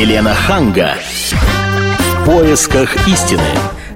Елена Ханга. В поисках истины.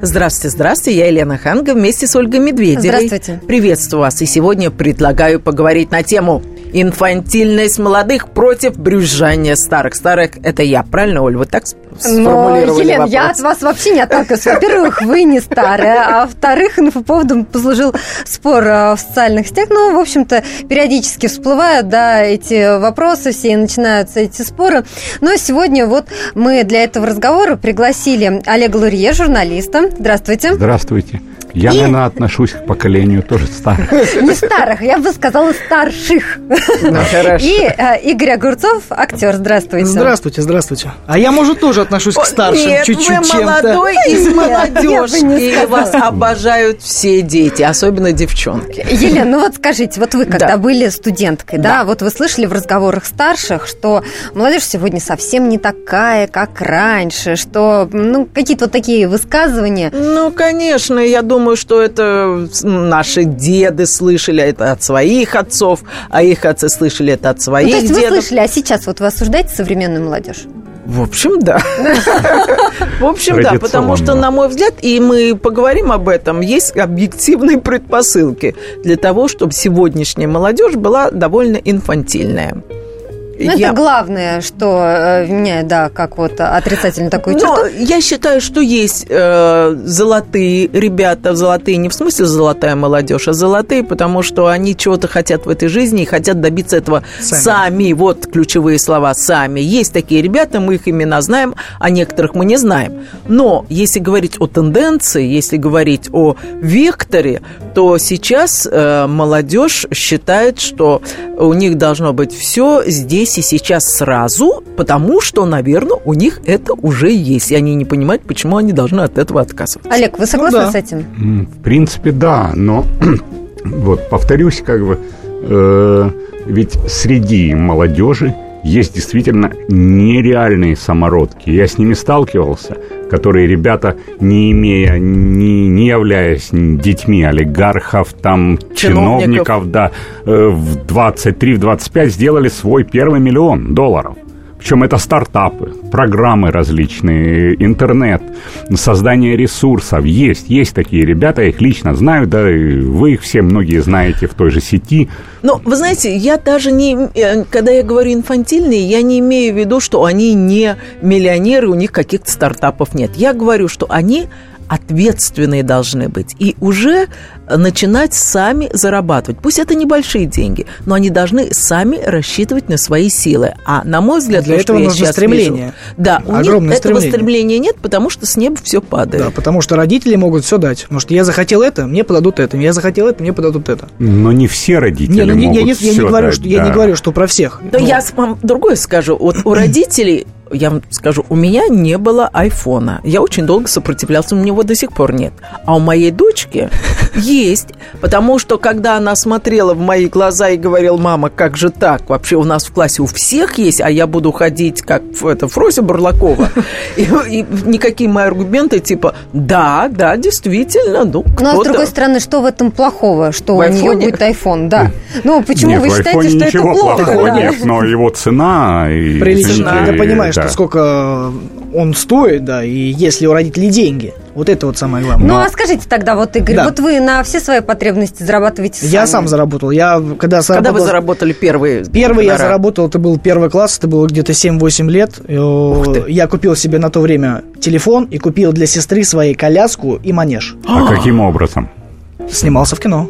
Здравствуйте, я Елена Ханга вместе с Ольгой Медведевой. Здравствуйте. Приветствую вас. И сегодня предлагаю поговорить на тему «Инфантильность молодых против брюзжания старых». Старых – это я, правильно, Оль? Вы так сформулировали вопрос. Елена, я от вас вообще не отталкиваюсь. Во-первых, вы не старая, а во-вторых, по поводу послужил спор в социальных сетях. Ну, в общем-то, периодически всплывают, да, эти вопросы все, и начинаются эти споры. Но сегодня вот мы для этого разговора пригласили Олега Лурье, журналиста. Здравствуйте. Здравствуйте. Я, наверное, отношусь к поколению тоже старых. Не старых, я бы сказала старших. Ну, хорошо. И Игорь Огурцов, актер. Здравствуйте. Здравствуйте. А я, может, тоже отношусь к старшим. Нет, чуть-чуть вы молодой из молодежки. И вас обожают все дети, особенно девчонки. Елена, ну вот скажите, вот вы когда были студенткой, да, вот вы слышали в разговорах старших, что молодежь сегодня совсем не такая, как раньше, что, ну, какие-то вот такие высказывания. Ну, конечно, я думаю, что это наши деды слышали это от своих отцов, а их отцы слышали это от своих дедов. То есть вы слышали, а сейчас вот вы осуждаете современную молодежь? В общем, да. Потому что, на мой взгляд, и мы поговорим об этом, есть объективные предпосылки для того, чтобы сегодняшняя молодежь была довольно инфантильная. Это главное, что меняет, да, как вот отрицательно такую черту. Но я считаю, что есть золотые ребята, золотые не в смысле золотая молодежь, а золотые, потому что они чего-то хотят в этой жизни и хотят добиться этого сами. Вот ключевые слова «сами». Есть такие ребята, мы их имена знаем, а некоторых мы не знаем. Но если говорить о тенденции, если говорить о векторе, то сейчас молодежь считает, что у них должно быть все здесь и сейчас сразу, потому что, наверное, у них это уже есть, и они не понимают, почему они должны от этого отказываться. Олег, вы согласны с этим? В принципе, да, но вот повторюсь, ведь среди молодежи есть действительно нереальные самородки. Я с ними сталкивался, которые ребята, не являясь детьми олигархов, там, чиновников да, в 23-25 сделали свой первый $1 миллион. Причем это стартапы, программы различные, интернет, создание ресурсов. Есть такие ребята, я их лично знаю, да, и вы их все многие знаете в той же сети. Но, вы знаете, я даже не... Когда я говорю инфантильные, я не имею в виду, что они не миллионеры, у них каких-то стартапов нет. Я говорю, что они... ответственные должны быть и уже начинать сами зарабатывать. Пусть это небольшие деньги, но они должны сами рассчитывать на свои силы. А на мой взгляд, для этого нужно стремление. Да, у них этого стремления нет, потому что с неба все падает. Да, потому что родители могут все дать. Может, я захотел это, мне подадут это. Я захотел это, мне подадут это. Но не все родители могут все дать. Я не говорю, что про всех. Да, я вам другое скажу. Вот у родителей... Я вам скажу, у меня не было айфона. Я очень долго сопротивлялся, у меня его до сих пор нет. А у моей дочки есть. Потому что, когда она смотрела в мои глаза и говорила: мама, как же так? Вообще у нас в классе у всех есть, а я буду ходить как Фрося Бурлакова. И никакие мои аргументы типа да, действительно, ну кто-то... Но, с другой стороны, что в этом плохого? Что у нее будет айфон, да. Ну, почему вы считаете, что это плохо? Нет, но его цена... Приличная, ты понимаешь, сколько он стоит, да, и если у родителей деньги. Вот это вот самое главное. Ну, а скажите тогда, вот, Игорь, вот вы на все свои потребности зарабатываете сами. Я сам заработал. Когда вы заработали первые? Первый я заработал, это был первый класс, это было где-то 7-8 лет. Я купил себе на то время телефон и купил для сестры своей коляску и манеж. А каким образом? Снимался в кино.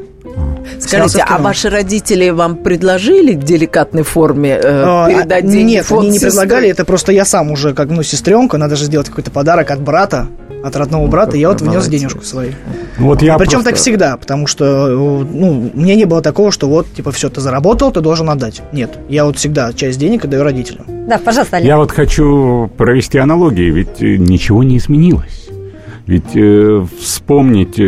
Скажите, а ваши родители вам предложили в деликатной форме передать деньги? Нет, они не предлагали, это просто я сам уже, как сестренка, надо же сделать какой-то подарок от брата, от родного брата, я вот внес денежку свою. Причем так всегда, потому что у меня не было такого, что вот, типа, все, ты заработал, ты должен отдать. Нет, я вот всегда часть денег отдаю родителям. Да, пожалуйста, Олег. Я вот хочу провести аналогии, ведь ничего не изменилось. Ведь вспомнить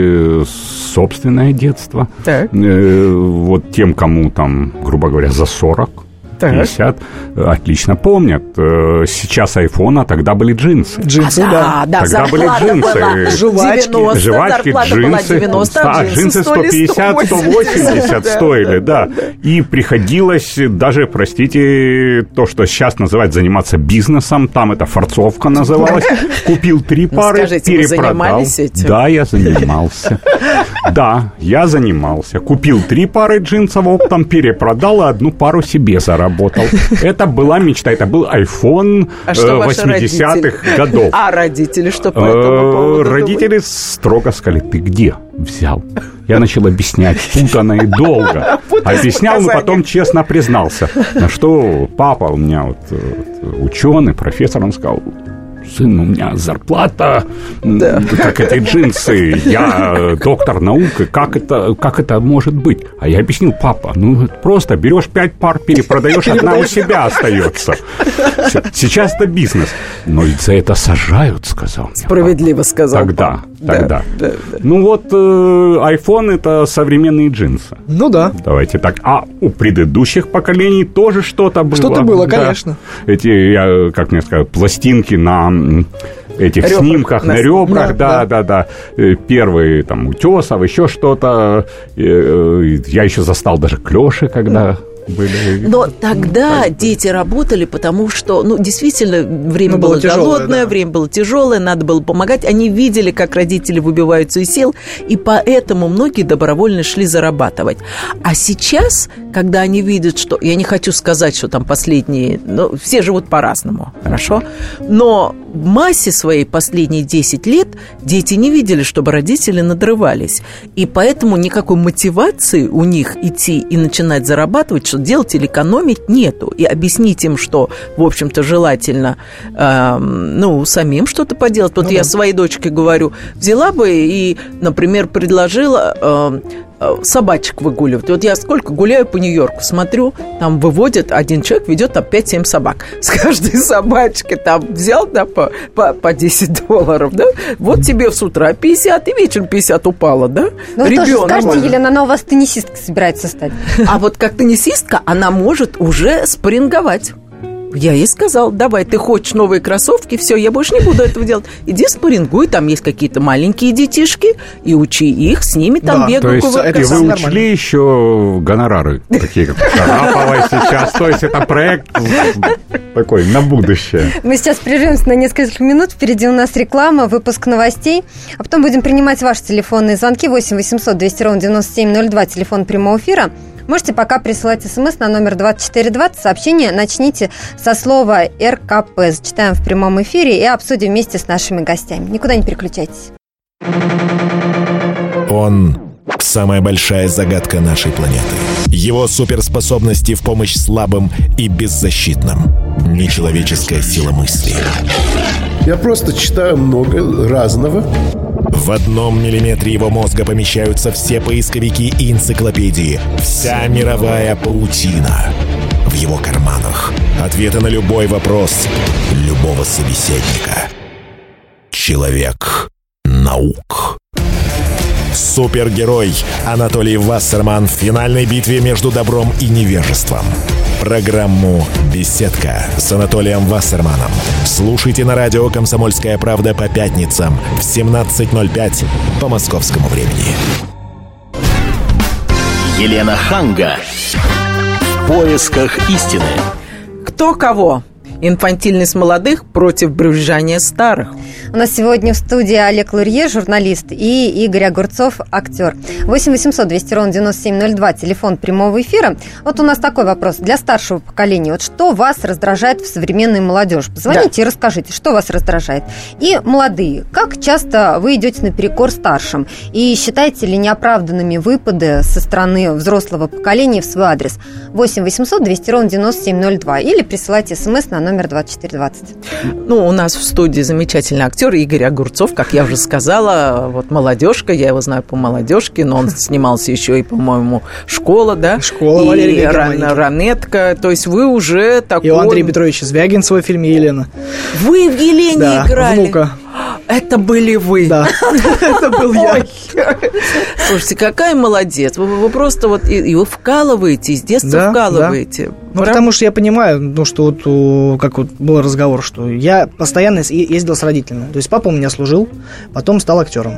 собственное детство, вот тем, кому там, грубо говоря, за 40, 50, отлично помнят. Сейчас айфон, а тогда были джинсы. Джинсы, да. Тогда были джинсы. Жвачки, джинсы. 90, а джинсы 150, 180 стоили, да. И приходилось даже, простите, то, что сейчас называют заниматься бизнесом, там это форцовка называлась. Купил 3 пары, скажите, перепродал. Да, я занимался. Да, я занимался. Купил 3 пары джинсов оптом, перепродал, а 1 пару себе заработал. Это была мечта, это был iPhone 80-х годов. А родители что по этому поводу? Родители строго сказали: ты где взял? Я начал объяснять путанно и долго. Объяснял, но потом честно признался. На что папа у меня ученый, профессор, он сказал: сын, у меня зарплата, как эти джинсы, я доктор наук, как это может быть? А я объяснил: папа, просто берешь 5 пар, перепродаешь, одна у себя остается. Сейчас это бизнес. Но ведь за это сажают, сказал. Справедливо сказал. Тогда. Да. iPhone — это современные джинсы. Давайте так. А у предыдущих поколений тоже что-то было. Что-то было, конечно. Эти, как мне сказать, пластинки на этих ребрах, снимках, на ребрах, да. Первые, там, Утесов, еще что-то. Я еще застал даже клёши, когда... были. Но тогда дети работали, потому что, действительно, время было голодное, время было тяжелое, надо было помогать. Они видели, как родители выбиваются из сил, и поэтому многие добровольно шли зарабатывать. А сейчас, когда они видят, что... Я не хочу сказать, что там последние... все живут по-разному, хорошо? Но в массе своей последние 10 лет дети не видели, чтобы родители надрывались. И поэтому никакой мотивации у них идти и начинать зарабатывать, что делать или экономить, нету. И объяснить им, что, в общем-то, желательно самим что-то поделать. Вот я своей дочке говорю: взяла бы и, например, предложила собачек выгуливать. Вот я сколько гуляю по Нью-Йорку, смотрю, там выводят, один человек ведет там 5-7 собак. С каждой собачки там взял по $10, да? Вот тебе с утра 50 и вечером 50 упало, да? Ребенок. Скажите, Елена, она у вас теннисистка собирается стать. А вот как теннисистка она может уже спарринговать. Я ей сказал: давай, ты хочешь новые кроссовки, все, я больше не буду этого делать. Иди спаррингуй, там есть какие-то маленькие детишки, и учи их, с ними там бегают. То есть, вы учли нормально. Еще гонорары, такие как Шараповой сейчас, то есть это проект такой на будущее. Мы сейчас прервемся на несколько минут, впереди у нас реклама, выпуск новостей, а потом будем принимать ваши телефонные звонки 8 800 200 97 02, телефон прямого эфира. Можете пока присылать смс на номер 2420. Сообщение начните со слова «РКП». Зачитаем в прямом эфире и обсудим вместе с нашими гостями. Никуда не переключайтесь. Он – самая большая загадка нашей планеты. Его суперспособности в помощь слабым и беззащитным. Нечеловеческая сила мысли. Я просто читаю много разного. В одном миллиметре его мозга помещаются все поисковики и энциклопедии. Вся мировая паутина. В его карманах ответы на любой вопрос любого собеседника. Человек наук. Супергерой Анатолий Вассерман в финальной битве между добром и невежеством. Программу «Беседка» с Анатолием Вассерманом слушайте на радио «Комсомольская правда» по пятницам в 17:05 по московскому времени. Елена Ханга. В поисках истины. Кто кого? Инфантильность молодых против брюзжания старых. У нас сегодня в студии Олег Лурье, журналист, и Игорь Огурцов, актер. 8 800 200 97 02, телефон прямого эфира. Вот у нас такой вопрос для старшего поколения. Вот что вас раздражает в современной молодежи? Позвоните и расскажите, что вас раздражает. И молодые, как часто вы идете наперекор старшим? И считаете ли неоправданными выпады со стороны взрослого поколения в свой адрес? 8 800 200 97 02, или присылайте смс на номер 2420. У нас в студии замечательный актер Игорь Огурцов, как я уже сказала, молодежка, я его знаю по «Молодежке», но он снимался еще и, по-моему, «Школа», да? «Школа» Валерия Викторович. И «Ранетка», то есть вы уже такой... И у Андрея Петровича Звягин в своем фильме «Елена». Вы в «Елене» играли? Да, внука. Это были вы. Да, это был я. Слушайте, какая молодец. Вы просто вот и вы вкалываете, с детства вкалываете. Ну, потому что я понимаю, ну, что вот, как вот был разговор, что я постоянно ездил с родителями. То есть папа у меня служил, потом стал актером.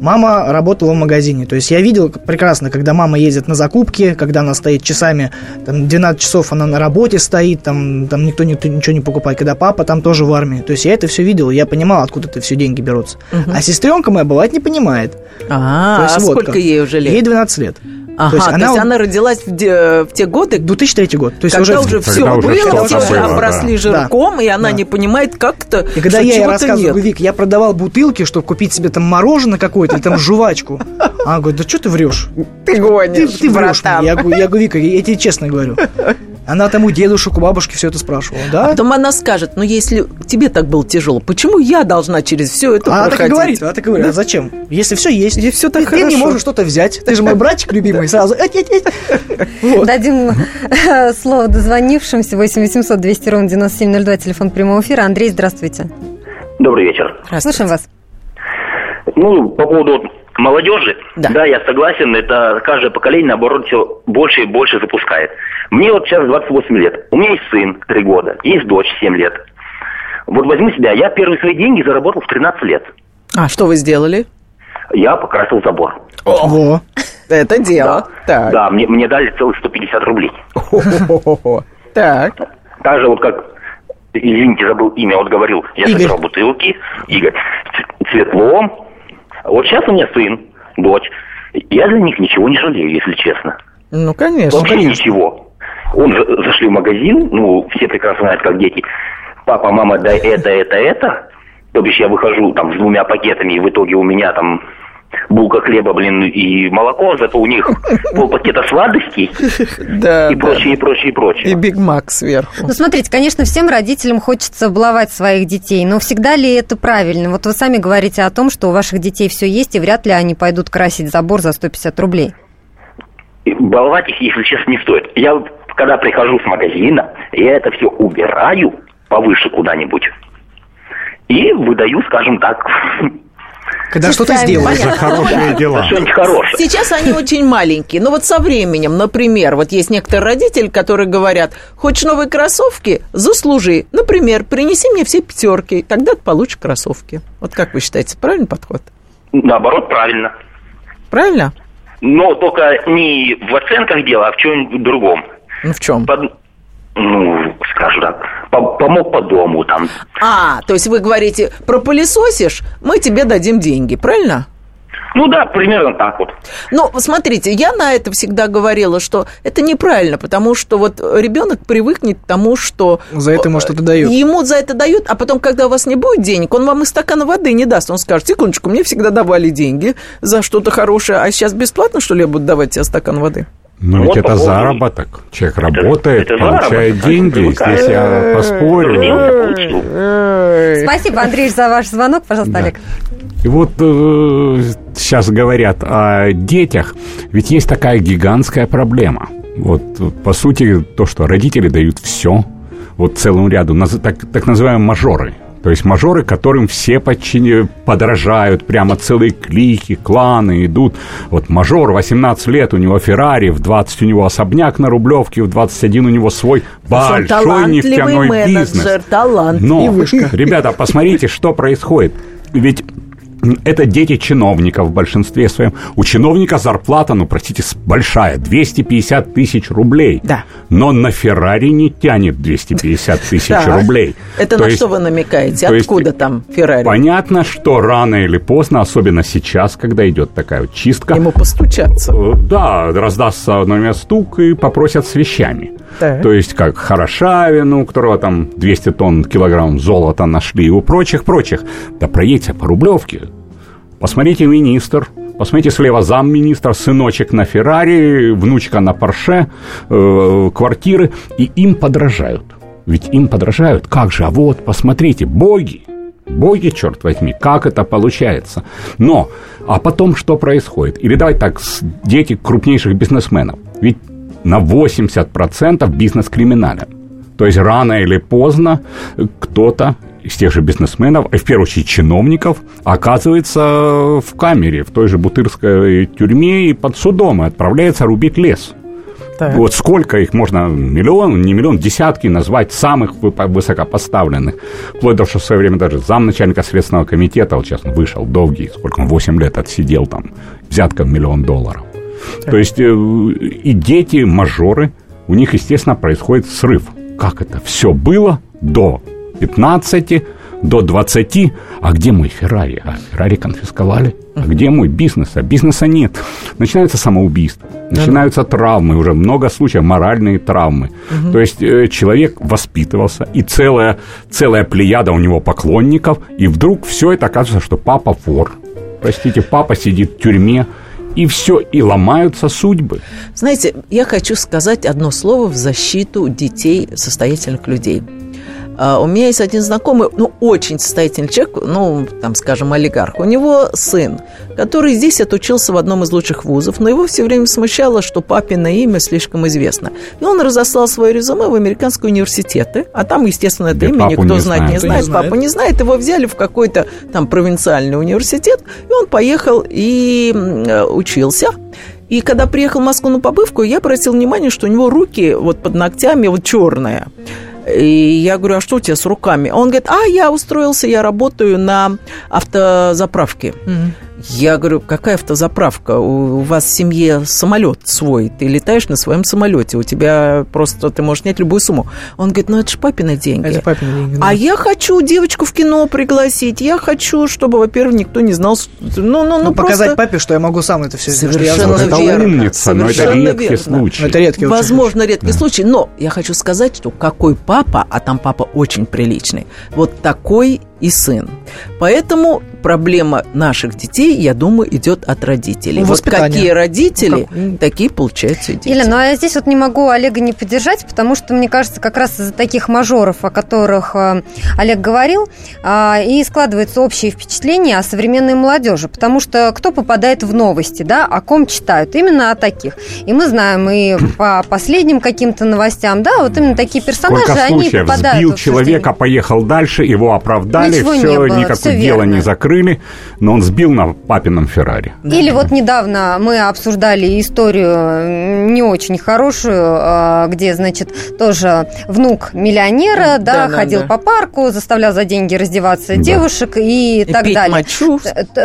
Мама работала в магазине. То есть я видел прекрасно, когда мама ездит на закупки, когда она стоит часами, там, 12 часов она на работе стоит, там никто ничего не покупает, когда папа там тоже в армии. То есть я это все видел, я понимал, откуда это все деньги берутся. Угу. А сестренка моя, бывает, не понимает. А сколько ей уже лет? Ей 12 лет. Ага, то есть она родилась в те годы? 2003 год. То есть когда уже все было, все уже обросли жирком, да, и она не понимает, как-то. И когда я ей рассказываю, говорю, Вик, я продавал бутылки, чтобы купить себе там мороженое какое-то или там жвачку. Она говорит, да что ты врешь? Ты гонишь, ты врешь мне. Я говорю, Вика, я тебе честно говорю. Она там у дедушек, у бабушки все это спрашивала, да? А потом она скажет, ну если тебе так было тяжело, почему я должна через все это проходить? Она так и говорит, да? А зачем? Если все есть, и все так хорошо. Ты не можешь что-то взять, ты же мой братчик любимый, сразу. Дадим слово дозвонившимся. 8-800-200-97-02, телефон прямого эфира. Андрей, здравствуйте. Добрый вечер. Слушаем вас. Ну, по поводу молодежи, да, я согласен, это каждое поколение, наоборот, все больше и больше запускает. Мне вот сейчас 28 лет, у меня есть сын 3 года, есть дочь 7 лет. Вот возьму себя, я первые свои деньги заработал в 13 лет. А что вы сделали? Я покрасил забор. Ого, это дело. Да, мне дали целых 150 рублей. Так. Так же вот как, извините, забыл имя, вот говорил, я собирал бутылки, Игорь, Светлом. Вот сейчас у меня сын, дочь, я для них ничего не жалею, если честно. Ну, конечно. Вообще ничего. Он зашли в магазин, ну, все прекрасно знают, как дети. Папа, мама, дай это. То бишь я выхожу там с 2 пакетами, и в итоге у меня там булка хлеба, и молоко, зато у них полпакета сладостей и прочее, и прочее, и прочее. И Биг Мак сверху. Ну, смотрите, конечно, всем родителям хочется баловать своих детей, но всегда ли это правильно? Вот вы сами говорите о том, что у ваших детей все есть, и вряд ли они пойдут красить забор за 150 рублей. Баловать их, если честно, не стоит. Я вот, когда прихожу с магазина, я это все убираю повыше куда-нибудь и выдаю, скажем так... Когда что-то сделаешь за хорошие дела. Сейчас они очень маленькие. Но вот со временем, например, вот есть некоторые родители, которые говорят, хочешь новые кроссовки, заслужи. Например, принеси мне все 5, тогда ты получишь кроссовки. Вот как вы считаете, правильный подход? Наоборот, правильно. Правильно? Но только не в оценках дела, а в чем-нибудь другом. Ну, в чем? Ну, скажу так, помог по дому там. А, то есть вы говорите, пропылесосишь, мы тебе дадим деньги, правильно? Ну да, примерно так вот. Ну, смотрите, я на это всегда говорила, что это неправильно, потому что вот ребенок привыкнет к тому, что... За это ему что-то дают. Ему за это дают, а потом, когда у вас не будет денег, он вам и стакана воды не даст. Он скажет, секундочку, мне всегда давали деньги за что-то хорошее, а сейчас бесплатно, что ли, я буду давать тебе стакан воды? Но вот ведь это заработок. Человек работает, это получает заработок, деньги. Здесь я поспорю. Спасибо, Андрей, за ваш звонок. Пожалуйста, да. Олег. И вот сейчас говорят о детях. Ведь есть такая гигантская проблема. Вот, по сути, то, что родители дают все. Вот целому ряду. Так называемые мажоры. То есть мажоры, которым все подражают, прямо целые клики, кланы идут. Вот мажор, 18 лет, у него Феррари, в 20 у него особняк на Рублевке, в 21 у него свой большой нефтяной бизнес. Но, ребята, посмотрите, что происходит. Ведь... Это дети чиновников в большинстве своем. У чиновника зарплата, ну, простите, большая, 250 тысяч рублей. Да. Но на Феррари не тянет 250 тысяч рублей. Это на что вы намекаете? Откуда там Феррари? Понятно, что рано или поздно, особенно сейчас, когда идет такая вот чистка... Ему постучаться. Да, раздастся номер стук и попросят с вещами. То есть, как Хорошавину, у которого там 200 тонн, килограмм золота нашли, и у прочих-прочих. Да проедьте по Рублевке. Посмотрите, министр, посмотрите, слева замминистра, сыночек на Феррари, внучка на Порше, квартиры, и им подражают. Ведь им подражают, как же, а вот, посмотрите, боги, черт возьми, как это получается. Но, а потом что происходит? Или давайте так, дети крупнейших бизнесменов, ведь на 80% бизнес криминален. То есть рано или поздно кто-то из тех же бизнесменов, и в первую очередь чиновников, оказывается в камере, в той же бутырской тюрьме и под судом, и отправляется рубить лес. Так. Вот сколько их можно, миллион, не миллион, десятки назвать самых высокопоставленных, вплоть до, что в свое время даже замначальника Следственного комитета, вот сейчас он вышел, долгий, сколько он, 8 лет отсидел там, взятка в $1 миллион. Так. То есть и дети, мажоры, у них, естественно, происходит срыв. Как это все было до 15, до 20, а где мой Феррари? А Феррари конфисковали. А где мой бизнес? А бизнеса нет. Начинаются самоубийства, начинаются травмы, уже много случаев, моральные травмы. То есть человек воспитывался, и целая плеяда у него поклонников, и вдруг все это оказывается, что папа вор. Простите, папа сидит в тюрьме. И все, и ломаются судьбы. Знаете, я хочу сказать одно слово в защиту детей состоятельных людей. У меня есть один знакомый, ну, очень состоятельный человек, ну, там, скажем, олигарх. У него сын, который здесь отучился в одном из лучших вузов, но его все время смущало, что папино имя слишком известно. И он разослал свое резюме в американские университеты, а там, естественно, это имя никто знать не знает, папу не знает. Его взяли в какой-то там провинциальный университет, и он поехал и учился. И когда приехал в Москву на побывку, я обратила внимание, что у него руки вот под ногтями вот черные. И я говорю, а что у тебя с руками? Он говорит, я устроился, я работаю на автозаправке. Mm-hmm. Я говорю, какая автозаправка? У вас в семье самолет свой, ты летаешь на своем самолете, у тебя просто, ты можешь снять любую сумму. Он говорит, это же папины деньги. Это папины деньги, да. А я хочу девочку в кино пригласить, я хочу, чтобы, во-первых, никто не знал, показать папе, что я могу сам это все сделать. Совершенно верно. Это умница, но это редкий случай. Но это редкий Возможно, очень редкий случай, но я хочу сказать, что какой папа, а там папа очень приличный, вот такой и сын. Поэтому проблема наших детей, я думаю, идет от родителей. Вот какие родители, такие получаются дети. Елена, а я здесь вот не могу Олега не поддержать, потому что, мне кажется, как раз из-за таких мажоров, о которых Олег говорил, и складывается общее впечатление о современной молодежи, потому что кто попадает в новости, да, о ком читают, именно о таких. И мы знаем и по последним каким-то новостям, да, вот именно такие персонажи, они попадают. Сбил человека, поехал дальше, его оправдали. Ничего все, не было, никакое все дело верно. Не закрыли, но он сбил на папином Феррари. Или вот недавно мы обсуждали историю не очень хорошую, где, значит, тоже внук миллионера, да, ходил по парку, заставлял за деньги раздеваться девушек и так пить далее. Мочу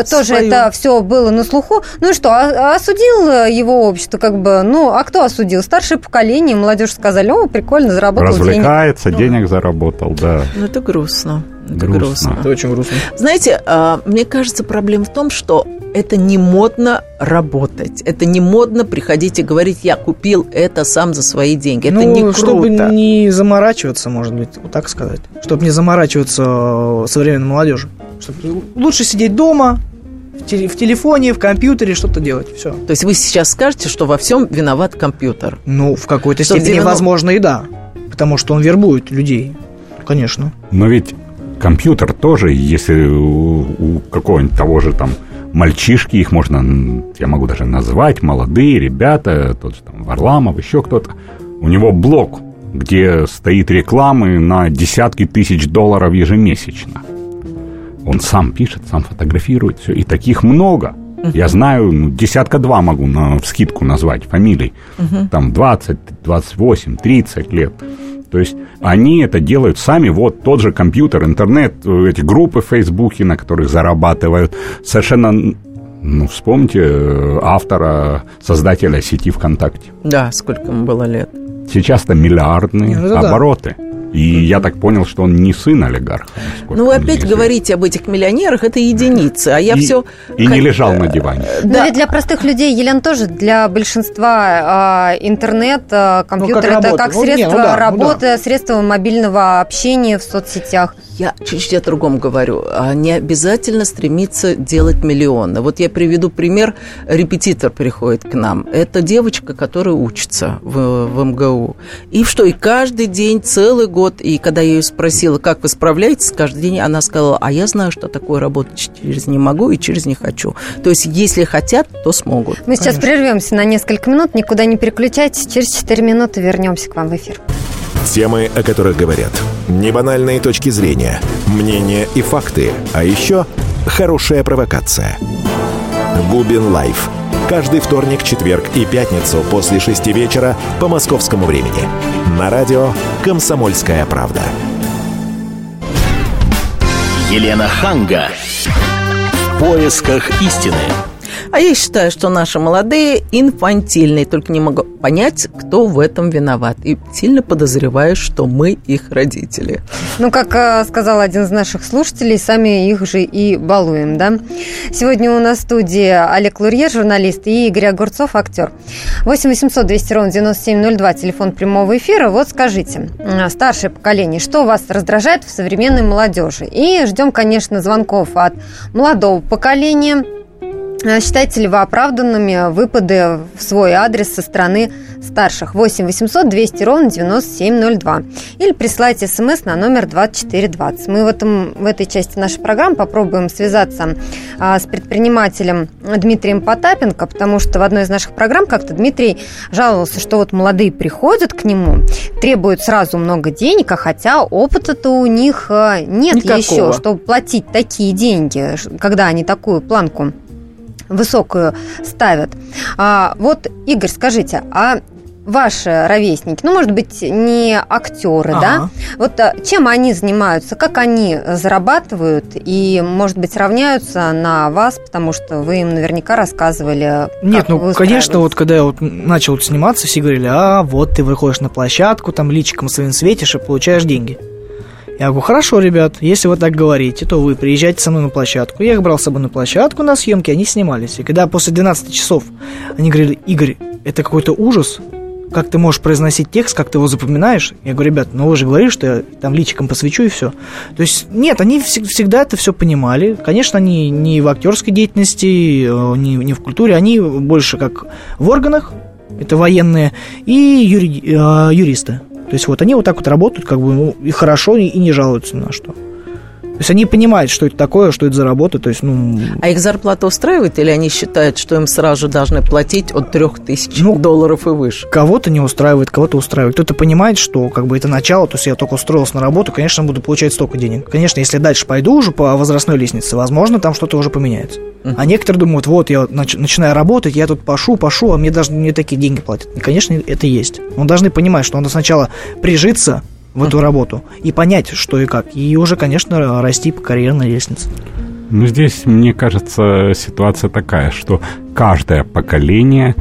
тоже свою. Это все было на слуху. Ну и что, осудил его общество, как бы, а кто осудил? Старшее поколение, молодежь сказали, прикольно, заработал денег. Развлекается, денег заработал, да. Это грустно. Это грустно. Это очень грустно. Знаете, мне кажется, проблема в том, что это не модно работать. Это не модно приходить и говорить, я купил это сам за свои деньги. Это не круто. Чтобы не заморачиваться, может быть, вот так сказать. Чтобы не заморачиваться современной молодежи. Лучше сидеть дома, в телефоне, в компьютере, что-то делать. Все. То есть вы сейчас скажете, что во всем виноват компьютер? В какой-то степени, возможно, и да. Потому что он вербует людей. Конечно. Но ведь... Компьютер тоже, если у какого-нибудь того же там мальчишки, их можно, я могу даже назвать, молодые ребята, тот же там Варламов, еще кто-то, у него блог, где стоит рекламы на десятки тысяч долларов ежемесячно. Он сам пишет, сам фотографирует, все, и таких много. Я знаю, десятка-два могу вскидку назвать фамилий, там 20, 28, 30 лет. То есть они это делают сами, вот тот же компьютер, интернет, эти группы в Фейсбуке, на которых зарабатывают. Совершенно, вспомните автора, создателя сети ВКонтакте. Да, сколько ему было лет. Сейчас-то миллиардные обороты. И я так понял, что он не сын олигарха. Вы опять говорите об этих миллионерах, это единицы, а я все... И не лежал на диване. Да. Но ведь для простых людей, Елена, тоже для большинства интернет, компьютер, это как средство работы, средство мобильного общения в соцсетях. Я чуть-чуть о другом говорю. Не обязательно стремиться делать миллионы. Вот я приведу пример. Репетитор приходит к нам. Это девочка, которая учится в МГУ. И что? И каждый день, целый год. И когда я ее спросила, как вы справляетесь каждый день, она сказала, я знаю, что такое работать через не могу и через не хочу. То есть, если хотят, то смогут. Мы сейчас прервемся на несколько минут, никуда не переключайтесь. Через 4 минуты вернемся к вам в эфир. Темы, о которых говорят. Небанальные точки зрения. мнения и факты, а еще хорошая провокация. «Губин Лайф». Каждый вторник, четверг и пятницу после 6 вечера по московскому времени. На радио «Комсомольская правда». Елена Ханга. В поисках истины. А я считаю, что наши молодые инфантильные. Только не могу понять, кто в этом виноват. И сильно подозреваю, что мы их родители. Ну, как сказал один из наших слушателей, сами их же и балуем, да? Сегодня у нас в студии Олег Лурье, журналист, и Игорь Огурцов, актер. 8-800-200-97-02, телефон прямого эфира. Вот скажите, старшее поколение, что вас раздражает в современной молодежи? И ждем, конечно, звонков от молодого поколения. Считаете ли вы оправданными выпады в свой адрес со стороны старших? 8-800-200-97-02. Или присылайте смс на номер 2420. Мы в этой части нашей программы попробуем связаться с предпринимателем Дмитрием Потапенко, потому что в одной из наших программ как-то Дмитрий жаловался, что вот молодые приходят к нему, требуют сразу много денег, а хотя опыта-то у них нет никакого еще, чтобы платить такие деньги, когда они такую планку высокую ставят. Вот, Игорь, скажите, а ваши ровесники, ну, может быть, не актеры, да? Вот чем они занимаются, как они зарабатывают и, может быть, равняются на вас, потому что вы им наверняка рассказывали, как. Нет, ну, конечно, вот когда я вот начал сниматься, все говорили, вот ты выходишь на площадку, там личиком своим светишь и получаешь деньги. Я говорю, хорошо, ребят, если вы так говорите, то вы приезжайте со мной на площадку. Я их брал с собой на площадку на съемки, они снимались. И когда после 12 часов они говорили, Игорь, это какой-то ужас, как ты можешь произносить текст, как ты его запоминаешь? Я говорю, ребят, ну вы же говорили, что я там личиком посвечу и все. То есть, нет, они всегда это все понимали. Конечно, они не в актерской деятельности, не в культуре, они больше как в органах, это военные, и юристы. То есть вот они вот так вот работают, как бы, ну, и хорошо, и не жалуются ни на что. То есть они понимают, что это такое, что это за работа, то есть, ну... А их зарплата устраивает, или они считают, что им сразу должны платить от $3000 и выше? Кого-то не устраивает, кого-то устраивает. Кто-то понимает, что, как бы, это начало, то есть я только устроился на работу, конечно, буду получать столько денег. Конечно, если дальше пойду уже по возрастной лестнице, возможно, там что-то уже поменяется. А некоторые думают, вот, я начинаю работать, я тут пашу, а мне такие деньги платят. И, конечно, это есть. Но должны понимать, что надо сначала прижиться в эту работу и понять, что и как. И уже, конечно, расти по карьерной лестнице. Ну, здесь, мне кажется, ситуация такая, что каждое поколение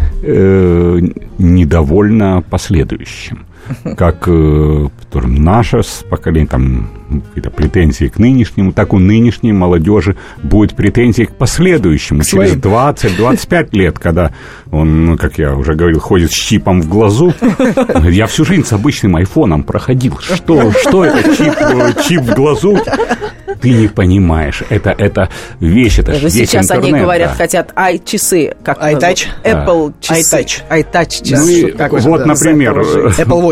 недовольно последующим. Как наше поколение, там какие-то претензии к нынешнему, так у нынешней молодежи будут претензии к последующему. Через 20-25 лет, когда он, как я уже говорил, ходит с чипом в глазу. Я всю жизнь с обычным айфоном проходил. Что это чип в глазу? Ты не понимаешь. Это вещь, это же весь сейчас интернет. Сейчас они говорят, да, хотят часы. iTouch? Apple часы. iTouch часы. Ну, вот, например,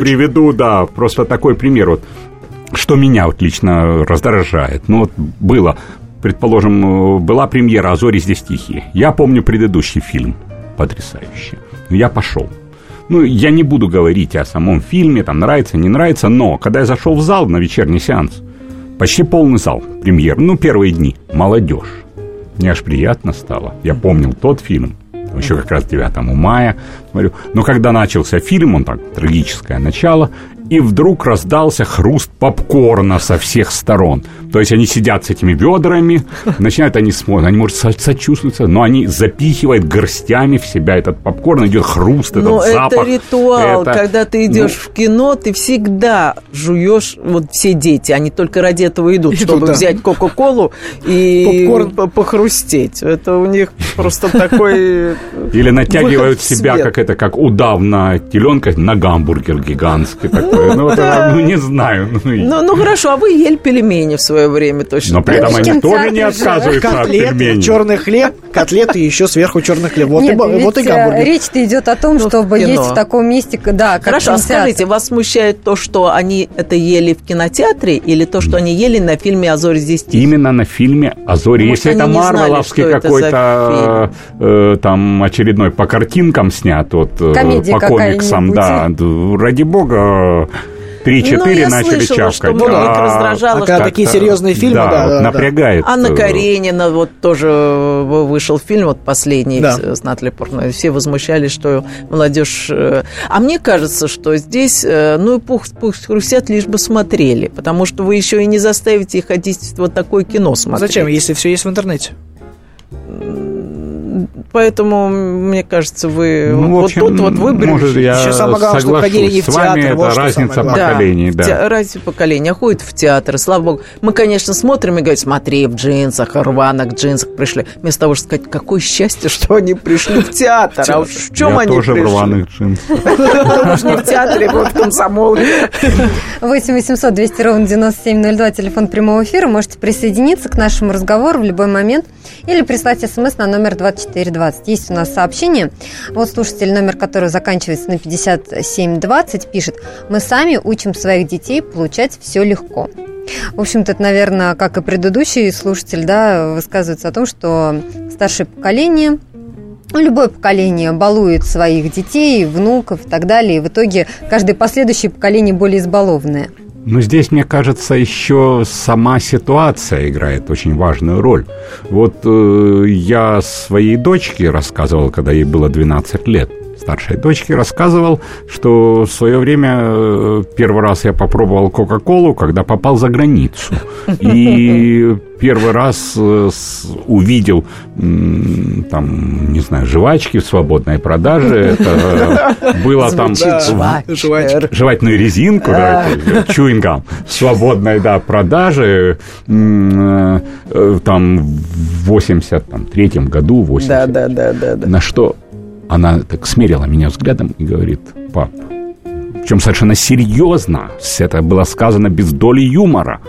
приведу, да, просто такой пример, вот, что меня вот лично раздражает. Ну, вот было, предположим, была премьера «А зори здесь тихие». Я помню предыдущий фильм, потрясающий. Я пошел. Ну, я не буду говорить о самом фильме, там, нравится, не нравится, но когда я зашел в зал на вечерний сеанс, почти полный зал премьер, ну, первые дни, молодежь. Мне аж приятно стало. Я помнил тот фильм, еще как раз 9 мая, говорю. Но когда начался фильм, он так, трагическое начало, и вдруг раздался хруст попкорна со всех сторон. То есть они сидят с этими ведрами, начинают они смотреть, они, может, сочувствуются, но они запихивают горстями в себя этот попкорн, идет хруст, этот запах. Но это ритуал, когда ты идешь в кино, ты всегда жуешь, вот все дети, они только ради этого идут, чтобы взять Кока-Колу и попкорн похрустеть. Это у них просто такой... Или натягивают себя, как удав на теленка, на гамбургер гигантский такой. Ну, не знаю. Ну, хорошо, а вы ели пельмени в свое время точно. Но при этом они тоже не отказываются от пельменей. Черный хлеб, котлеты и еще сверху черный хлеб. Вот и гамбургер. Речь-то идет о том, чтобы есть в таком месте, да, как хорошо, скажите, вас смущает то, что они это ели в кинотеатре, или то, что они ели на фильме «А зори здесь тихие»? Именно на фильме «А зори». Если это марвеловский какой-то там очередной по картинкам снят, вот, комедия по комиксам, да, ради бога, 3-4 начали чавкать. А когда такие серьезные фильмы, да, напрягает. Анна Каренина, вот тоже вышел фильм, вот последний, с Натальей Портной. Все возмущались, что молодежь... А мне кажется, что здесь, ну и пусть хрустят, лишь бы смотрели, потому что вы еще и не заставите их ходить вот такое кино смотреть. Зачем, если все есть в интернете? Поэтому, мне кажется, вы вот тут выберете. Еще самое главное, что ходили не в театр. Вот это разница поколений. Да. Разница поколений. А ходят в театр, слава богу. Мы, конечно, смотрим и говорим, смотри, в джинсах, рваных джинсах пришли. Вместо того, чтобы сказать, какое счастье, что они пришли в театр. А уж в чем они пришли? Я тоже в рваных джинсах. Потому что не в театре, а в комсомолке. 8-800-200-97-02, телефон прямого эфира. Можете присоединиться к нашему разговору в любой момент или прислать смс на номер 2420. Есть у нас сообщение. Вот слушатель, номер которого заканчивается на 5720, пишет: «Мы сами учим своих детей получать все легко». В общем-то, это, наверное, как и предыдущий слушатель, да, высказывается о том, что старшее поколение... Любое поколение балует своих детей, внуков и так далее. И в итоге каждое последующее поколение более избалованное. Но здесь, мне кажется, еще сама ситуация играет очень важную роль. Вот я своей дочке рассказывал, когда ей было 12 лет, старшей дочке рассказывал, что в свое время первый раз я попробовал Кока-Колу, когда попал за границу. И... Первый раз увидел, там, не знаю, жвачки в свободной продаже. Это было там жевательную резинку, чуингам в свободной продаже. Там в 83-м году, на что она так смерила меня взглядом и говорит: «Пап», причем совершенно серьезно, это было сказано без доли юмора,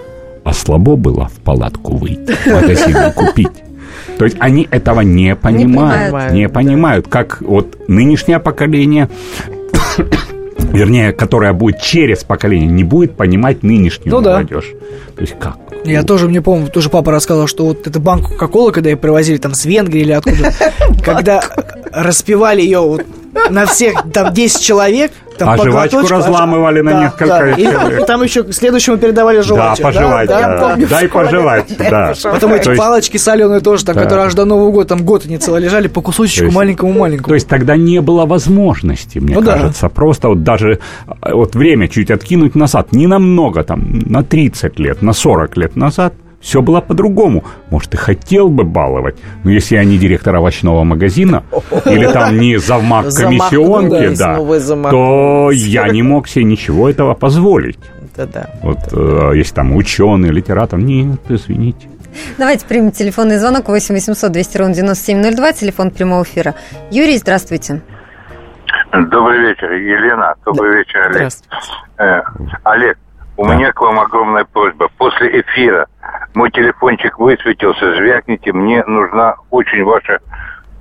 «а слабо было в палатку выйти, в магазин купить». То есть они этого не понимают. Не понимают, как вот нынешнее поколение, вернее, которое будет через поколение, не будет понимать нынешнюю молодежь. То есть как? Я тоже, мне помню, тоже папа рассказывал, что вот эту банку Кока-Колы, когда ее привозили там с Венгрии или откуда, когда распивали ее вот на всех, там, 10 человек, там, а жвачку разламывали на несколько человек. И там еще следующему передавали жвачку. Да, пожевать, дай пожевать, да. Потом эти палочки соленые тоже, которые аж до Нового года, там, год они цело лежали, по кусочечку маленькому-маленькому. То есть тогда не было возможности, мне кажется, просто вот даже вот время чуть откинуть назад, не намного, там, на 30 лет, на 40 лет назад, все было по-другому. Может, и хотел бы баловать, но если я не директор овощного магазина или там не завмах комиссионки, то я не мог себе ничего этого позволить. Вот если там ученый, литератор, нет, извините. Давайте примем телефонный звонок 8-800-200-97-02, телефон прямого эфира. Юрий, здравствуйте. Добрый вечер, Елена. Добрый вечер, Олег. Олег, у меня к вам огромная просьба. После эфира мой телефончик высветился, звякните, мне нужна очень ваша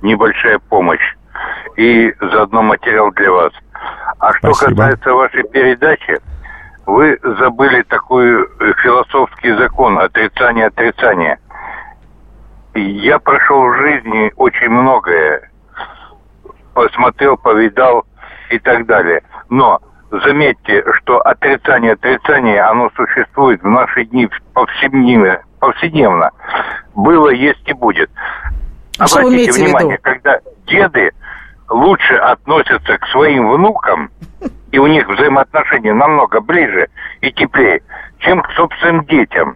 небольшая помощь. И заодно материал для вас. А что касается вашей передачи, вы забыли такой философский закон отрицания. Я прошел в жизни очень многое, посмотрел, повидал и так далее. Но заметьте, что отрицание, оно существует в наши дни повседневно. Было, есть и будет. Обратите внимание, когда деды лучше относятся к своим внукам, и у них взаимоотношения намного ближе и теплее, чем к собственным детям.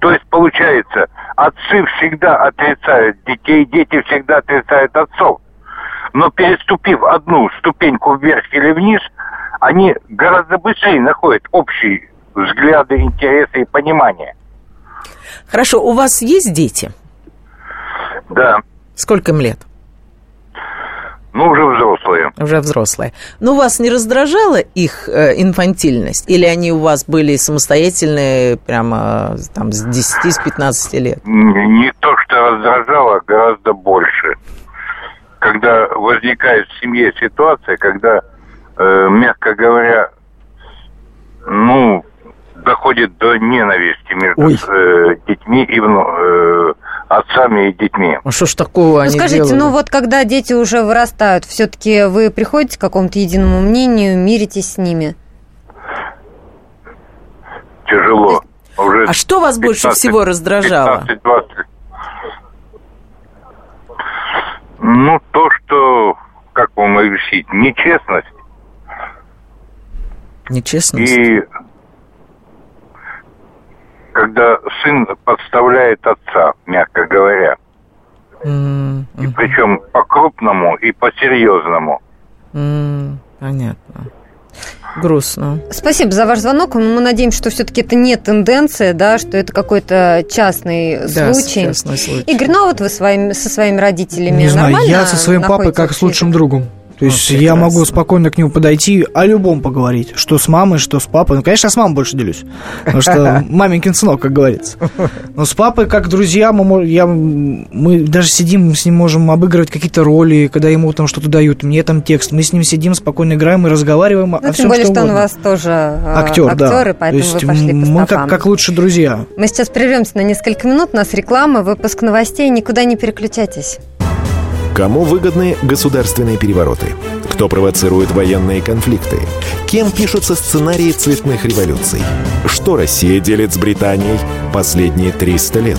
То есть, получается, отцы всегда отрицают детей, дети всегда отрицают отцов. Но переступив одну ступеньку вверх или вниз, они гораздо быстрее находят общие взгляды, интересы и понимание. Хорошо, у вас есть дети? Да. Сколько им лет? Ну, уже взрослые. Ну, вас не раздражала их инфантильность? Или они у вас были самостоятельные прямо там с 10-15 лет? Не то, что раздражало, гораздо больше. Когда возникает в семье ситуация, когда... мягко говоря, ну, доходит до ненависти между детьми и отцами и детьми. А что ж такого они делают? Скажите, ну вот когда дети уже вырастают, все-таки вы приходите к какому-то единому мнению, миритесь с ними? тяжело. Уже а что вас 15, больше всего раздражало? 15-20. Ну, то, что, как вам объяснить, нечестность. Нечестность? И когда сын подставляет отца, мягко говоря. Mm-hmm. И причем по-крупному и по-серьезному. Mm-hmm. Понятно. Грустно. Спасибо за ваш звонок. Мы надеемся, что все-таки это не тенденция, да, что это какой-то частный, да, случай. Частный случай. Игорь, ну а вот вы со своими родителями не нормально? Я со своим папой как с лучшим другом. То есть я могу спокойно к нему подойти, о любом поговорить. Что с мамой, что с папой. Ну, конечно, я с мамой больше делюсь. Потому что маменькин сынок, как говорится. Но с папой, как друзья, мы даже сидим, с ним можем обыгрывать какие-то роли, когда ему там что-то дают, мне там текст. Мы с ним сидим, спокойно играем и разговариваем, ну, о всем, что угодно. Тем более, что он у вас тоже актер, да. Поэтому вы пошли по стопам. Мы как лучшие друзья. Мы сейчас прервемся на несколько минут. У нас реклама, выпуск новостей. Никуда не переключайтесь. Кому выгодны государственные перевороты? Кто провоцирует военные конфликты? Кем пишутся сценарии цветных революций? Что Россия делит с Британией последние 300 лет?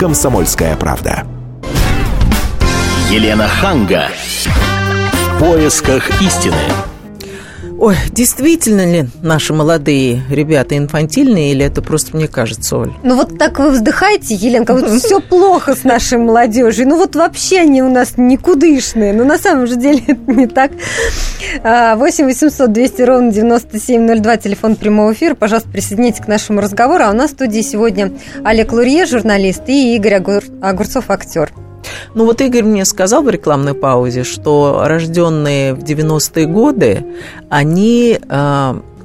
«Комсомольская правда». Елена Ханга. В поисках истины. Ой, действительно ли наши молодые ребята инфантильные, или это просто мне кажется, Оль? Ну вот так вы вздыхаете, Еленка, вот все плохо с нашей молодежью. Ну вот вообще они у нас никудышные. Но на самом же деле это не так. 8-800-200-97-02, телефон прямого эфира. Пожалуйста, присоединяйтесь к нашему разговору. А у нас в студии сегодня Олег Лурье, журналист, и Игорь Огурцов, актер. Ну вот Игорь мне сказал в рекламной паузе, что рожденные в 90-е годы, они...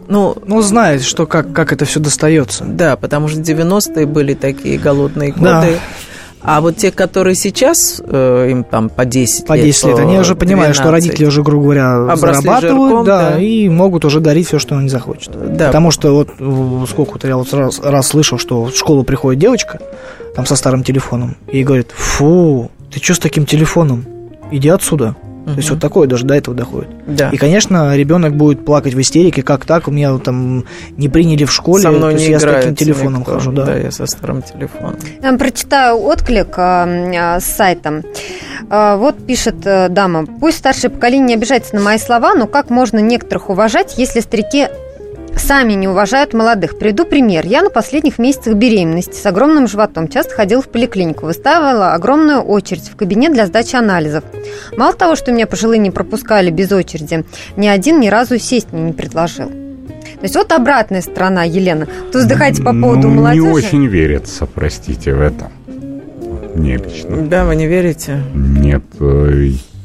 Ну, знает, что как это все достается. Да, потому что 90-е были такие голодные годы. Да. А вот те, которые сейчас, им там по 10 лет. По 10 лет, они уже понимают, 12, что родители уже, грубо говоря, зарабатывают жирком, да, и могут уже дарить все, что они захочет. Да. Потому что вот сколько-то я вот раз слышал, что в школу приходит девочка там со старым телефоном и говорит: фу, ты что с таким телефоном? Иди отсюда. То есть вот такое даже до этого доходит. Да. И, конечно, ребенок будет плакать в истерике: как так, у меня там не приняли в школе, со мной не играют, я с таким телефоном хожу. Да, я со старым телефоном. Я прочитаю отклик с сайта. Вот пишет дама: пусть старшее поколение не обижается на мои слова, но как можно некоторых уважать, если старики сами не уважают молодых? Приведу пример. Я на последних месяцах беременности с огромным животом часто ходила в поликлинику, выставила огромную очередь в кабинет для сдачи анализов. Мало того, что меня пожилые не пропускали без очереди, ни один ни разу сесть мне не предложил. То есть вот обратная сторона, Елена. Вы вздыхаете по поводу молодежи? Не очень верится, простите, в это. Мне лично. Да, вы не верите? Нет,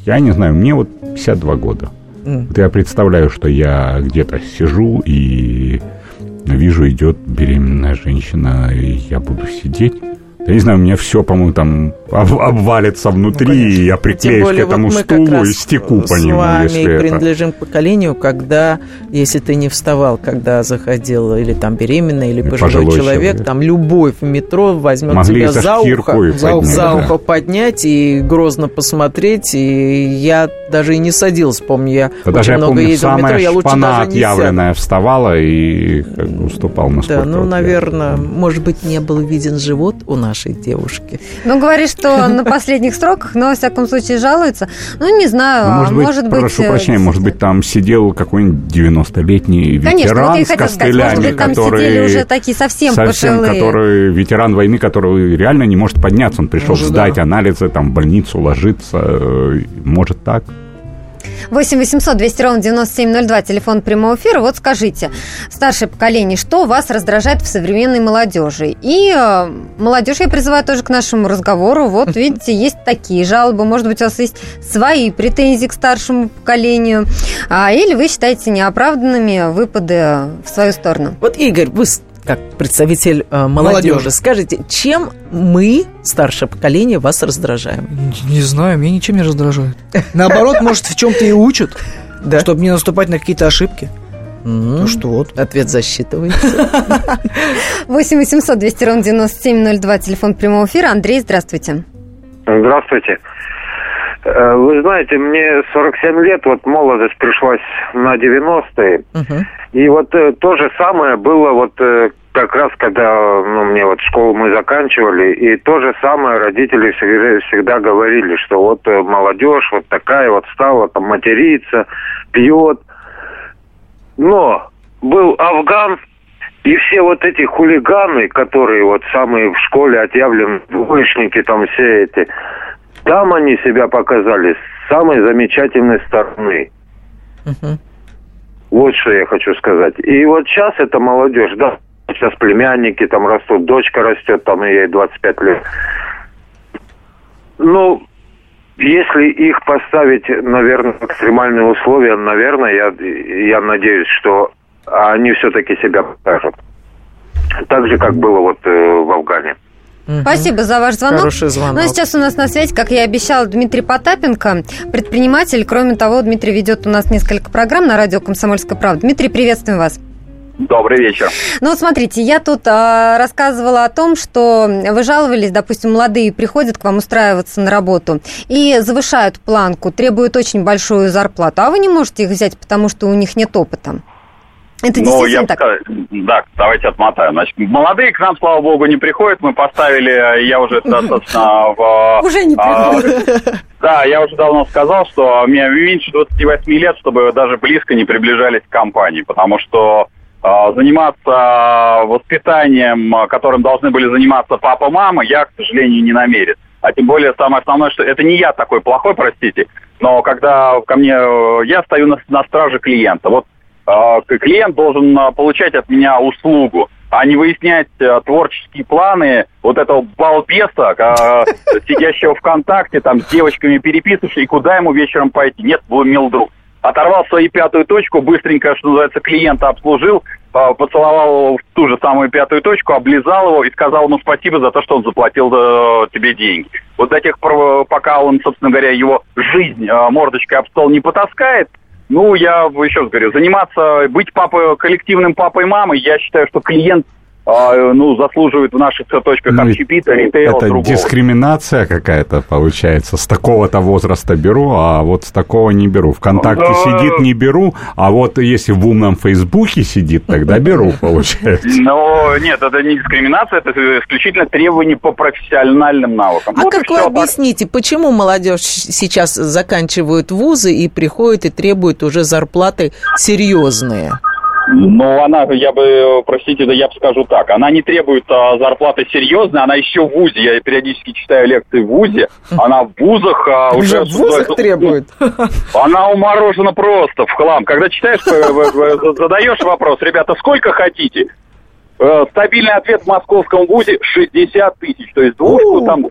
я не знаю, мне вот 52 года. Вот я представляю, что я где-то сижу и вижу, идет беременная женщина, и я буду сидеть. Я не знаю, у меня все, по-моему, там обвалится внутри, ну, и я приклеюсь к этому вот стулу и стеку по нему. Мы с вами принадлежим к поколению, когда, если ты не вставал, когда заходил или там беременная, или пожилой человек, там любой в метро возьмет тебя за ухо поднять и грозно посмотреть. И я даже и не садился, помню, я да очень много ездил в метро, я лучше даже не сяду. Вставала и как бы уступал на спорт. Да, ну, наверное, может быть, не был виден живот у нас. Нашей девушки. Ну, говорит, что на последних строках, но, во всяком случае, жалуется. Ну, не знаю, может быть... Прошу прощения, может быть, там сидел какой-нибудь 90-летний ветеран. Конечно, вот я и хотел сказать, может быть, там сидели уже такие совсем пожилые. Который ветеран войны, который реально не может подняться. Он пришел сдать анализы, там, в больницу ложиться. Может так? 8-800-200-97-02, телефон прямого эфира. Вот скажите, старшее поколение, что вас раздражает в современной молодежи? И молодежь я призываю тоже к нашему разговору. Вот, видите, есть такие жалобы. Может быть, у вас есть свои претензии к старшему поколению. Или вы считаете неоправданными выпады в свою сторону? Вот, Игорь, вы как представитель молодежи, скажите, чем мы, старшее поколение, вас раздражаем? Не знаю, меня ничем не раздражает. Наоборот, может, в чем-то и учат, чтобы не наступать на какие-то ошибки. Ну что вот, ответ засчитывается. 8-800-200-97-02, телефон прямого эфира. Андрей, здравствуйте. Здравствуйте. Вы знаете, мне 47 лет, вот молодость пришлась на 90-е. И вот то же самое было вот как раз, когда мне вот школу мы заканчивали, и то же самое родители всегда говорили, что вот молодежь вот такая вот стала, там матерится, пьет. Но был Афган, и все вот эти хулиганы, которые вот самые в школе отъявленные двоечники, там все эти, там они себя показали с самой замечательной стороны. Вот что я хочу сказать. И вот сейчас эта молодежь, да, сейчас племянники там растут, дочка растет, там ей 25 лет. Ну, если их поставить, наверное, в экстремальные условия, наверное, я надеюсь, что они все-таки себя покажут. Так же, как было вот в Афгане. Спасибо за ваш звонок. Хороший звонок. Ну, а сейчас у нас на связи, как я обещала, Дмитрий Потапенко, предприниматель. Кроме того, Дмитрий ведет у нас несколько программ на радио «Комсомольская правда». Дмитрий, приветствуем вас. Добрый вечер. Ну, вот смотрите, я тут рассказывала о том, что вы жаловались, допустим, молодые приходят к вам устраиваться на работу и завышают планку, требуют очень большую зарплату, а вы не можете их взять, потому что у них нет опыта. Это действительно так? Да, давайте отмотаем. Значит, молодые к нам, слава богу, не приходят. Мы поставили, я уже достаточно... Уже не приходят. Да, я уже давно сказал, что мне меньше 28 лет, чтобы даже близко не приближались к компании, потому что заниматься воспитанием, которым должны были заниматься папа, мама, я, к сожалению, не намерен. А тем более, самое основное, что это не я такой плохой, простите, но когда ко мне... Я стою на страже клиента. Вот клиент должен получать от меня услугу, а не выяснять творческие планы вот этого балбеса, сидящего ВКонтакте, там, с девочками переписывающего, и куда ему вечером пойти. Нет, был мил друг. Оторвал свою пятую точку, быстренько, что называется, клиента обслужил, поцеловал его в ту же самую пятую точку, облизал его и сказал ему спасибо за то, что он заплатил тебе деньги. Вот до тех пор, пока он, собственно говоря, его жизнь мордочкой об стол не потаскает, ну, я еще раз говорю, заниматься, быть папой, коллективным папой и мамой, я считаю, что клиент заслуживает в наших точках общепита, ритейла, это другого. Дискриминация какая-то получается. С такого-то возраста беру, а вот с такого не беру. ВКонтакте сидит, не беру, а вот если в умном Фейсбуке сидит, тогда беру, получается. Ну, нет, это не дискриминация, это исключительно требования по профессиональным навыкам. А вот как вы объясните, почему молодежь сейчас заканчивает вузы и приходит и требует уже зарплаты серьезные? Ну, она, я бы скажу так, она не требует зарплаты серьезной, она еще в ВУЗе, я периодически читаю лекции в ВУЗе, она в ВУЗах уже... В ВУЗах требует? Она уморожена просто в хлам. Когда читаешь, задаешь вопрос, ребята, сколько хотите? Стабильный ответ в московском ВУЗе 60 тысяч, то есть двушку там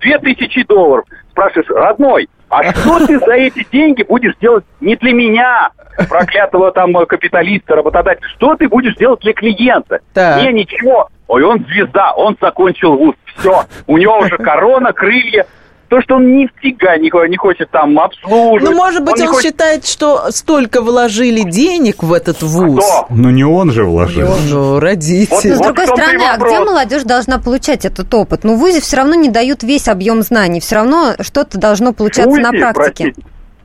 2000 долларов. Спрашиваешь, родной, а что ты за эти деньги будешь делать не для меня, проклятого там капиталиста, работодателя? Что ты будешь делать для клиента? Да. Не, ничего. Ой, он звезда, он закончил вуз. Все, у него уже корона, крылья. То, что он нифига не хочет там обслуживать. Ну, может быть, он считает, что столько вложили денег в этот вуз. Кто? Ну, не он же вложил. Ну, родители. Вот, с другой стороны, а где молодежь должна получать этот опыт? Ну, в вузе все равно не дают весь объем знаний. Все равно что-то должно получаться на практике. Простите.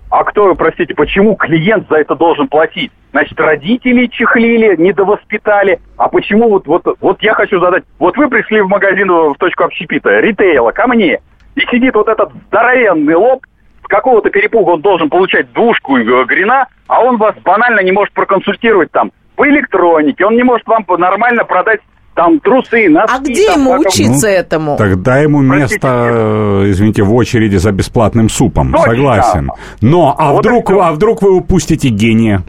А кто, простите, почему клиент за это должен платить? Значит, родители чехлили, недовоспитали. А почему вот я хочу задать. Вот вы пришли в магазин в точку общепита, ритейла, ко мне. И сидит вот этот здоровенный лоб, с какого-то перепуга он должен получать двушку и грина, а он вас банально не может проконсультировать там по электронике, он не может вам нормально продать там трусы, носки. А где там, ему учиться этому? Тогда ему место, извините, в очереди за бесплатным супом, точно. Согласен. Но, вдруг вы упустите гения,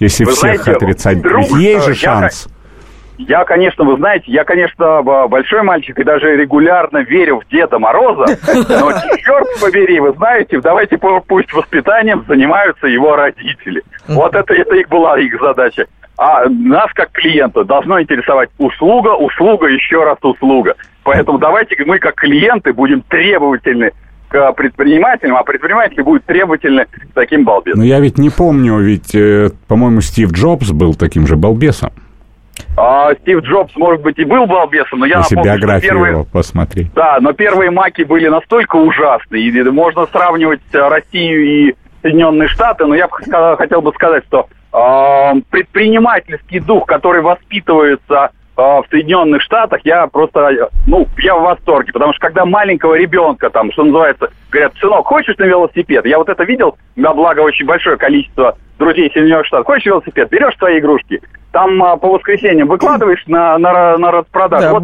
если вы всех знаете, отрицать? Есть же шанс. Я, конечно, вы знаете, я, конечно, большой мальчик и даже регулярно верю в Деда Мороза, но, черт побери, вы знаете, давайте пусть воспитанием занимаются его родители. Вот это их была их задача. А нас, как клиента, должно интересовать услуга, услуга, еще раз услуга. Поэтому давайте мы, как клиенты, будем требовательны к предпринимателям, а предприниматели будут требовательны к таким балбесам. Но я ведь не помню, ведь, по-моему, Стив Джобс был таким же балбесом. Стив Джобс, может быть, и был балбесом, но я напомню, что первые... Посмотри. Да, но первые маки были настолько ужасные, и можно сравнивать Россию и Соединенные Штаты, но я хотел бы сказать, что предпринимательский дух, который воспитывается в Соединенных Штатах, я просто, я в восторге, потому что когда маленького ребенка, там, что называется, говорят, сынок, хочешь на велосипед? Я вот это видел, на благо очень большое количество друзей Соединенных Штатов. Хочешь велосипед? Берешь свои игрушки, там по воскресеньям выкладываешь на распродажу. Да, вот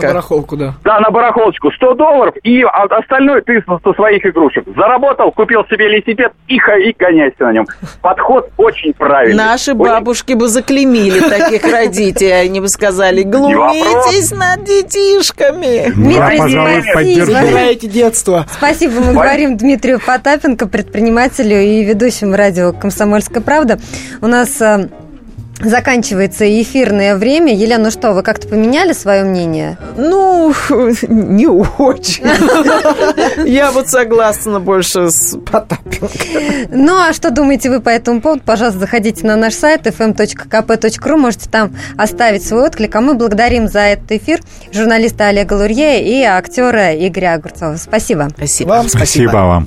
барахолку, да. Да, на барахолочку. $100, и остальное ты со своих игрушек. Заработал, купил себе велосипед и гоняйся на нем. Подход очень правильный. Наши бабушки бы заклеймили таких родителей, они бы сказали, глумитесь над детишками. Дмитрий, избавляйте детство. Спасибо, мы говорим Дмитрию Потапенко, предпринимателю и ведущему радио «Комсомольская правда». У нас... Заканчивается эфирное время. Елена, ну что, вы как-то поменяли свое мнение? Не очень. Я вот согласна больше с Потапенко. Ну, а что думаете вы по этому поводу? Пожалуйста, заходите на наш сайт fm.kp.ru. Можете там оставить свой отклик. А мы благодарим за этот эфир журналиста Олега Лурье и актера Игоря Огурцова. Спасибо. Спасибо вам. Спасибо вам.